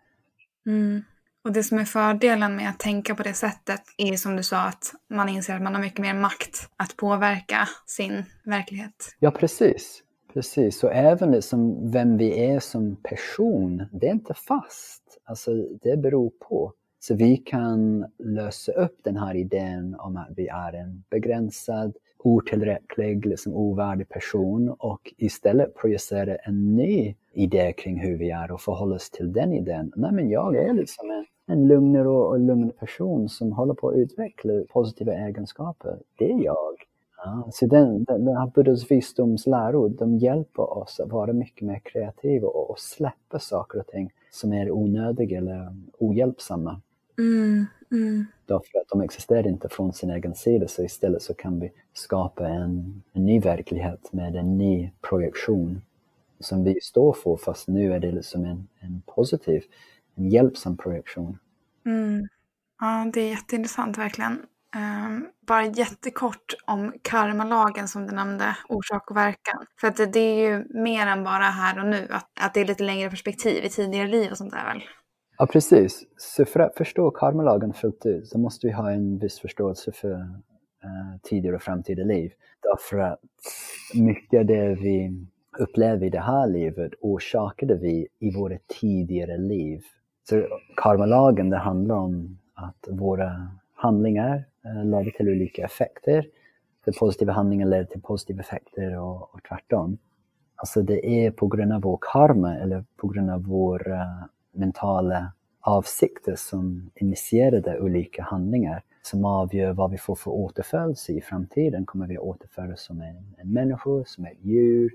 Mm. Och det som är fördelen med att tänka på det sättet är som du sa att man inser att man har mycket mer makt att påverka sin verklighet. Ja, precis. Precis, så även liksom vem vi är som person, det är inte fast. Alltså det beror på. Så vi kan lösa upp den här idén om att vi är en begränsad, otillräcklig, liksom ovärdig person och istället projicera en ny idé kring hur vi är och förhålla oss till den idén. Nej, men jag är liksom en lugnare och lugnare person som håller på att utveckla positiva egenskaper. Det är jag. Ja, så den här Buddhas visdomsläror, de hjälper oss att vara mycket mer kreativa och släppa saker och ting som är onödiga eller ohjälpsamma. Mm, mm. Därför att de existerar inte från sin egen sida, så istället så kan vi skapa en ny verklighet med en ny projektion som vi står för, fast nu är det liksom en positiv, en hjälpsam projektion. Mm. Ja, det är jätteintressant verkligen. Bara jättekort om karmalagen som du nämnde, orsak och verkan. För att det är ju mer än bara här och nu, att det är lite längre perspektiv i tidigare liv och sånt där väl? Ja, precis. Så för att förstå karmalagen fullt ut så måste vi ha en viss förståelse för tidigare och framtida liv. Därför att mycket av det vi upplever i det här livet orsakade vi i våra tidigare liv. Så karmalagen, det handlar om att våra handlingar leder till olika effekter. De positiva handlingar leder till positiva effekter och tvärtom. Alltså det är på grund av vår karma eller på grund av våra mentala avsikter som initierade olika handlingar som avgör vad vi får för återfödelse i framtiden. Kommer vi att återfödas som en människa, som ett djur,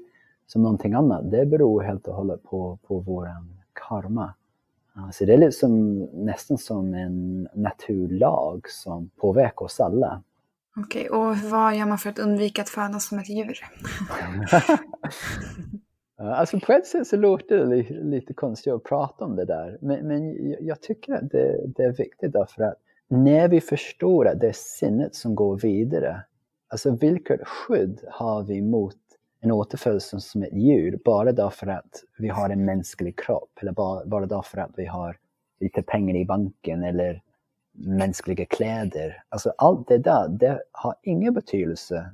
som någonting annat? Det beror helt och hållet på vår karma. Så det är liksom, nästan som en naturlag som påverkar oss alla. Okej, och vad gör man för att undvika att födas som ett djur? Alltså på ett sätt så låter det lite konstigt att prata om det där. Men jag tycker att det är viktigt därför att när vi förstår att det är sinnet som går vidare. Alltså vilket skydd har vi mot en återfödelse som ett djur bara därför att vi har en mänsklig kropp eller bara därför att vi har lite pengar i banken eller mänskliga kläder. Alltså allt det där, det har ingen betydelse.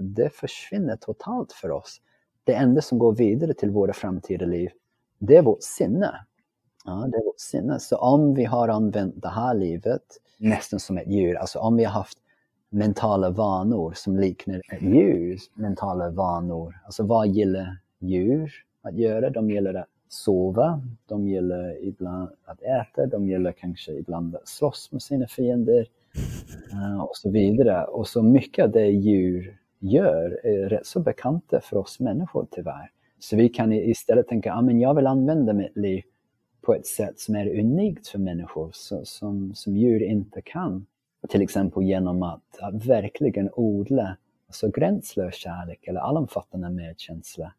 Det försvinner totalt för oss. Det enda som går vidare till våra framtida liv, det är vårt sinne. Ja, det är vårt sinne. Så om vi har använt det här livet nästan som ett djur, alltså om vi har haft mentala vanor som liknar ett djurs mentala vanor. Alltså vad gillar djur att göra? De gillar att sova, de gillar ibland att äta, de gillar kanske ibland att slåss med sina fiender och så vidare. Och så mycket av det djur gör är rätt så bekanta för oss människor tyvärr. Så vi kan istället tänka, men jag vill använda mitt liv på ett sätt som är unikt för människor som djur inte kan. Till exempel genom att verkligen odla alltså gränslös kärlek eller allomfattande medkänsla.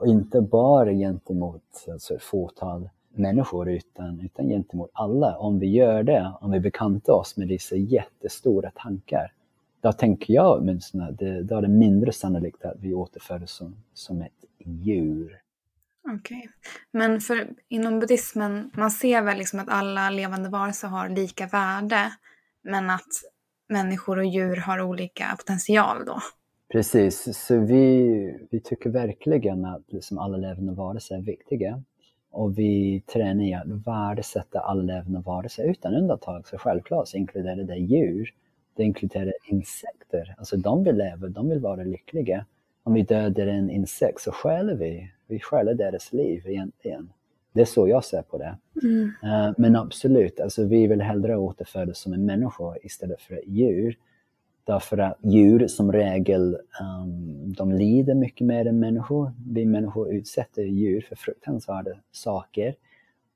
Och inte bara gentemot alltså ett fåtal människor utan gentemot alla. Om vi gör det, om vi bekantar oss med dessa jättestora tankar, då tänker jag åtminstone att då är det mindre sannolikt att vi återförs som ett djur. Okej. Men för inom buddhismen, man ser väl liksom att alla levande varelser har lika värde. Men att människor och djur har olika potential då. Precis, så vi tycker verkligen att liksom alla levande varelser är viktiga. Och vi tränar i att värdesätta alla levande varelser utan undantag. Så självklart så inkluderar det djur, det inkluderar insekter. Alltså de vill leva, de vill vara lyckliga. Om vi dödar en insekt så stjäler vi. Vi stjäler deras liv egentligen. Det är så jag ser på det. Mm. Men absolut, alltså vi vill hellre återfödas som en människa istället för ett djur. Därför att djur som regel, de lider mycket mer än människor. Vi människor utsätter djur för fruktansvärda saker.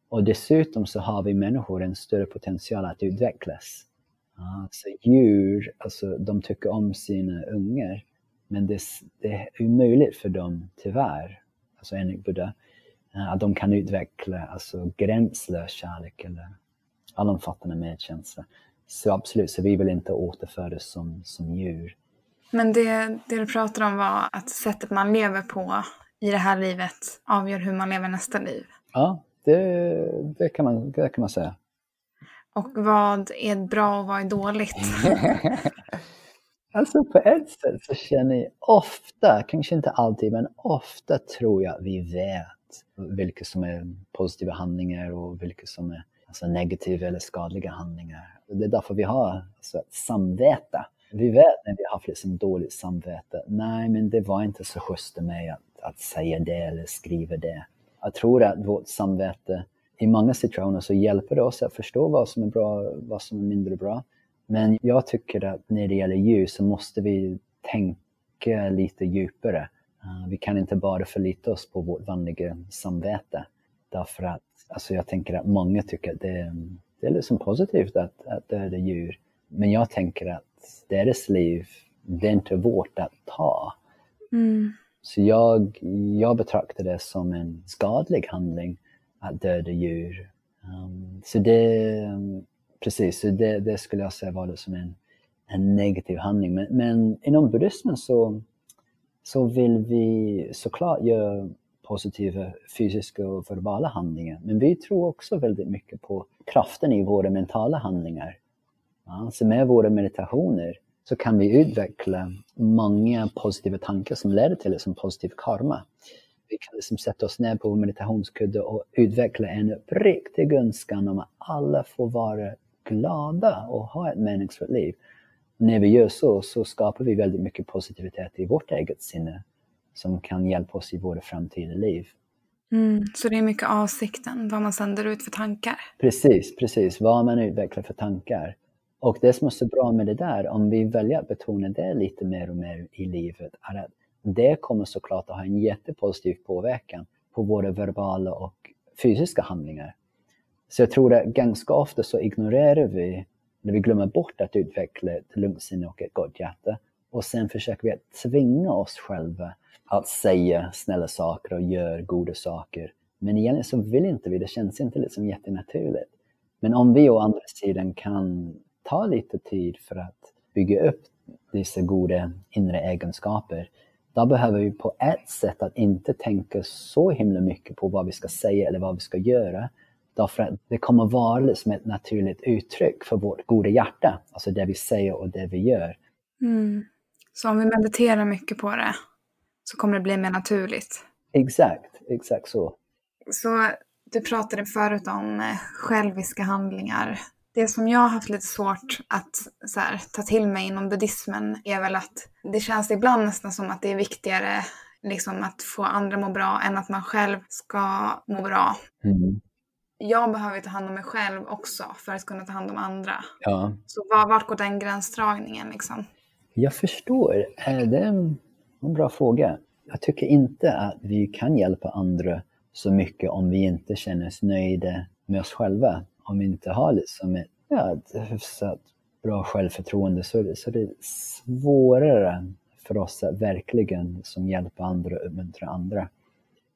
Och dessutom så har vi människor en större potential att utvecklas. Så djur, alltså de tycker om sina ungar. Men det är omöjligt för dem tyvärr, alltså enligt Buddha. Att de kan utveckla alltså gränslös kärlek eller allomfattande medkänsla. Så absolut, så vi vill inte återfödas som djur. Men det du pratade om var att sättet man lever på i det här livet avgör hur man lever nästa liv. Ja, det kan man säga. Och vad är bra och vad är dåligt? Alltså på ett sätt så känner jag ofta, kanske inte alltid, men ofta tror jag vi vet vilka som är positiva handlingar och vilka som är alltså negativa eller skadliga handlingar. Det är därför vi har alltså ett samvete. Vi vet när vi har haft liksom dåligt samvete. Nej, men det var inte så schysst med mig att säga det eller skriva det. Jag tror att vårt samvete i många situationer så hjälper det oss att förstå vad som är bra och vad som är mindre bra. Men jag tycker att när det gäller djur så måste vi tänka lite djupare. Vi kan inte bara förlita oss på vårt vanliga samvete. Därför att alltså jag tänker att många tycker att det är liksom positivt att döda djur. Men jag tänker att deras liv, det är inte vårt att ta. Mm. Så jag betraktar det som en skadlig handling att döda djur. Så det skulle jag säga var det som en en negativ handling. Men inom buddhismen så vill vi såklart göra positiva fysiska och verbala handlingar. Men vi tror också väldigt mycket på kraften i våra mentala handlingar. Alltså med våra meditationer så kan vi utveckla många positiva tankar som leder till liksom positiv karma. Vi kan liksom sätta oss ner på meditationskudde och utveckla en riktig önskan om att alla får vara glada och ha ett meningsfullt liv. När vi gör så skapar vi väldigt mycket positivitet i vårt eget sinne som kan hjälpa oss i våra framtida liv. Så det är mycket avsikten, vad man sänder ut för tankar. Precis. Vad man utvecklar för tankar. Och det som är så bra med det där, om vi väljer att betona det lite mer och mer i livet, är att det kommer såklart att ha en jättepositiv påverkan på våra verbala och fysiska handlingar. Så jag tror att ganska ofta så ignorerar vi, när vi glömmer bort att utveckla ett lugnt sinne och ett gott hjärta. Och sen försöker vi att tvinga oss själva att säga snälla saker och göra goda saker. Men egentligen så vill inte vi, det känns inte liksom jättenaturligt. Men om vi å andra sidan kan ta lite tid för att bygga upp dessa goda inre egenskaper, då behöver vi på ett sätt att inte tänka så himla mycket på vad vi ska säga eller vad vi ska göra. Därför att det kommer vara liksom ett naturligt uttryck för vårt goda hjärta. Alltså det vi säger och det vi gör. Så om vi mediterar mycket på det så kommer det bli mer naturligt. Exakt så. Så du pratade förut om själviska handlingar. Det som jag har haft lite svårt att så här, ta till mig inom buddhismen är väl att det känns ibland nästan som att det är viktigare liksom, att få andra må bra än att man själv ska må bra. Jag behöver ta hand om mig själv också för att kunna ta hand om andra. Ja. Så vart går den gränsdragningen liksom? Jag förstår. Det är en bra fråga. Jag tycker inte att vi kan hjälpa andra så mycket om vi inte känner oss nöjda med oss själva. Om vi inte har liksom ett hyfsat bra självförtroende så det är svårare för oss att verkligen som hjälpa andra och uppmuntra andra.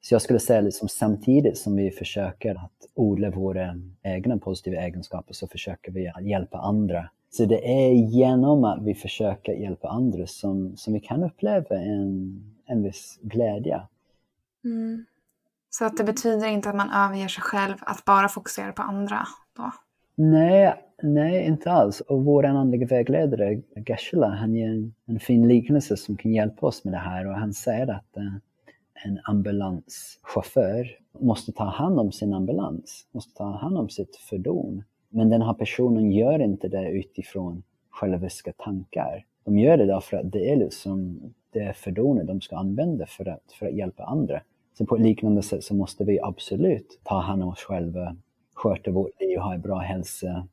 Så jag skulle säga liksom, samtidigt som vi försöker att odla våra egna positiva egenskaper så försöker vi att hjälpa andra. Så det är genom att vi försöker hjälpa andra som vi kan uppleva en viss glädje. Så att det betyder inte att man överger sig själv att bara fokusera på andra då? Nej, inte alls. Och vår andliga vägledare, Geshe-la, han ger en fin liknelse som kan hjälpa oss med det här. Och han säger att en ambulanschaufför måste ta hand om sin ambulans, måste ta hand om sitt fordon. Men den här personen gör inte det utifrån själviska tankar. De gör det därför att det är liksom det fordonet de ska använda för att hjälpa andra. Så på ett liknande sätt så måste vi absolut ta hand om oss själva, sköta vårt liv, ha en bra hälsa,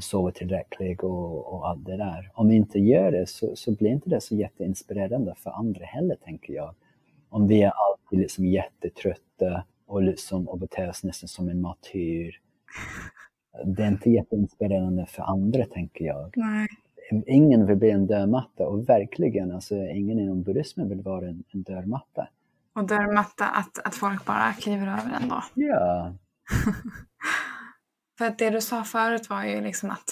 sova tillräckligt och allt det där. Om vi inte gör det så blir inte det så jätteinspirerande för andra heller, tänker jag. Om vi är alltid liksom jättetrötta och liksom beter oss nästan som en martyr. Det är inte jätteinspirerande för andra, tänker jag. Nej. Ingen vill bli en dörrmatta och verkligen, alltså ingen inom buddhismen vill vara en dörrmatta. Och dörrmatta att folk bara kliver över den då. Ja. För att det du sa förut var ju liksom att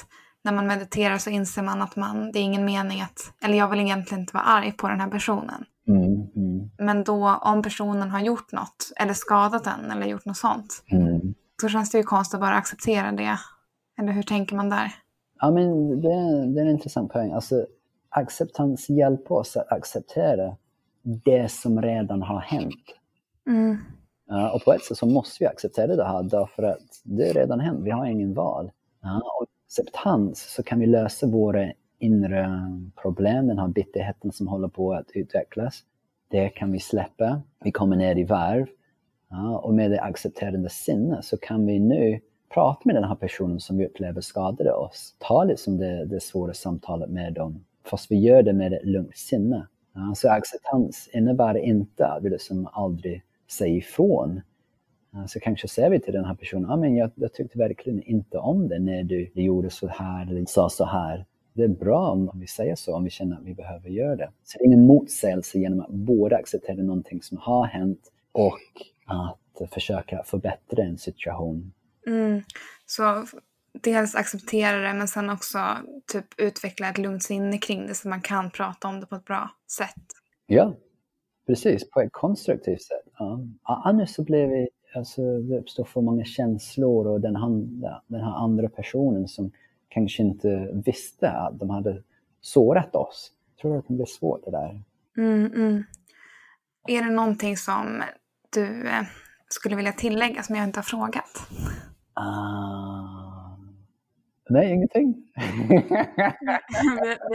när man mediterar så inser man att det är ingen mening att, eller jag vill egentligen inte vara arg på den här personen. Men då om personen har gjort något eller skadat den eller gjort något sånt. Då känns det ju konstigt att bara acceptera det. Eller hur tänker man där? Ja, men det är en intressant poäng. Alltså, acceptans hjälper oss att acceptera det som redan har hänt. Ja, och på ett sätt så måste vi acceptera det här därför att det är redan hänt. Vi har ingen val. Ja, och acceptans så kan vi lösa våra inre problem. Den här bitterheten som håller på att utvecklas. Det kan vi släppa. Vi kommer ner i varv. Ja, och med det accepterande sinne så kan vi nu prata med den här personen som vi upplever skadade oss. Ta liksom det svåra samtalet med dem. Fast vi gör det med ett lugnt sinne. Ja, så acceptans innebär inte att vi liksom aldrig säger ifrån. Ja, så kanske säger vi till den här personen, men jag tyckte verkligen inte om det när du gjorde så här eller sa så här. Det är bra om vi säger så, om vi känner att vi behöver göra det. Så det är ingen motsägelse genom att både acceptera någonting som har hänt och att försöka förbättra en situation. Så dels acceptera det, men sen också typ utveckla ett lugnt sinne kring det så man kan prata om det på ett bra sätt. Ja, precis. På ett konstruktivt sätt. Ja, annars så blir vi, alltså, det uppstår för många känslor och den här andra personen som kanske inte visste att de hade sårat oss. Jag tror att det kan bli svårt det där. Är det någonting som du skulle vilja tillägga som jag inte har frågat? Nej, ingenting. Vi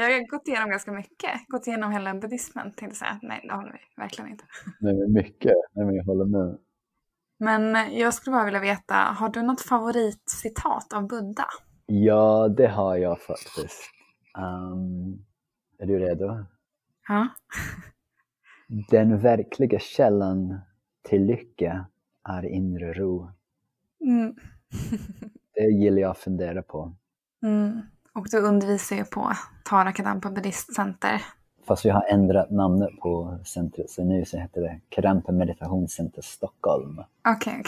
har gått igenom ganska mycket. Gått igenom hela buddhismen, tänkte säga. Nej, det håller vi verkligen inte. Nej, men mycket. Nej, men jag håller med. Men jag skulle bara vilja veta, har du något favoritcitat av Buddha? Ja, det har jag faktiskt. Är du redo? Ja. Den verkliga källan till lycka är inre ro. Mm. Det gillar jag att fundera på. Mm. Och du undervisar ju på Kadampa Buddhistcenter. Fast vi har ändrat namnet på centret, så nu så heter det Kadampa Meditationscenter Stockholm. Okej.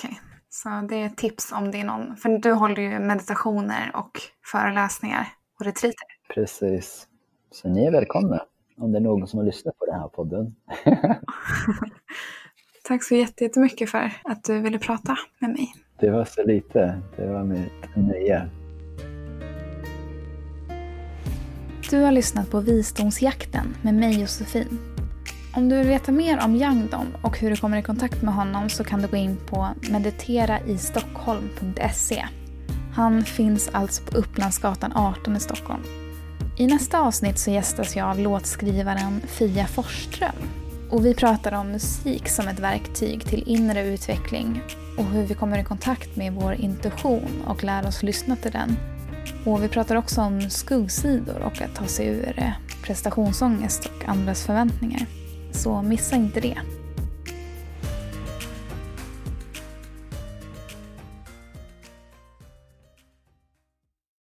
Så det är tips om det är någon. För du håller ju meditationer och föreläsningar och retreater. Precis. Så ni är välkomna om det är någon som har lyssnat på den här podden. Tack så jättemycket för att du ville prata med mig. Det var så lite. Det var mitt nöje. Du har lyssnat på Visdomsjakten med mig Josefin. Om du vill veta mer om Yangdön och hur du kommer i kontakt med honom så kan du gå in på mediteraistockholm.se. Han finns alltså på Upplandsgatan 18 i Stockholm. I nästa avsnitt så gästas jag av låtskrivaren Fia Forsström. Och vi pratar om musik som ett verktyg till inre utveckling och hur vi kommer i kontakt med vår intuition och lär oss lyssna till den. Och vi pratar också om skuggsidor och att ta sig ur prestationsångest och andras förväntningar. Så missa inte det.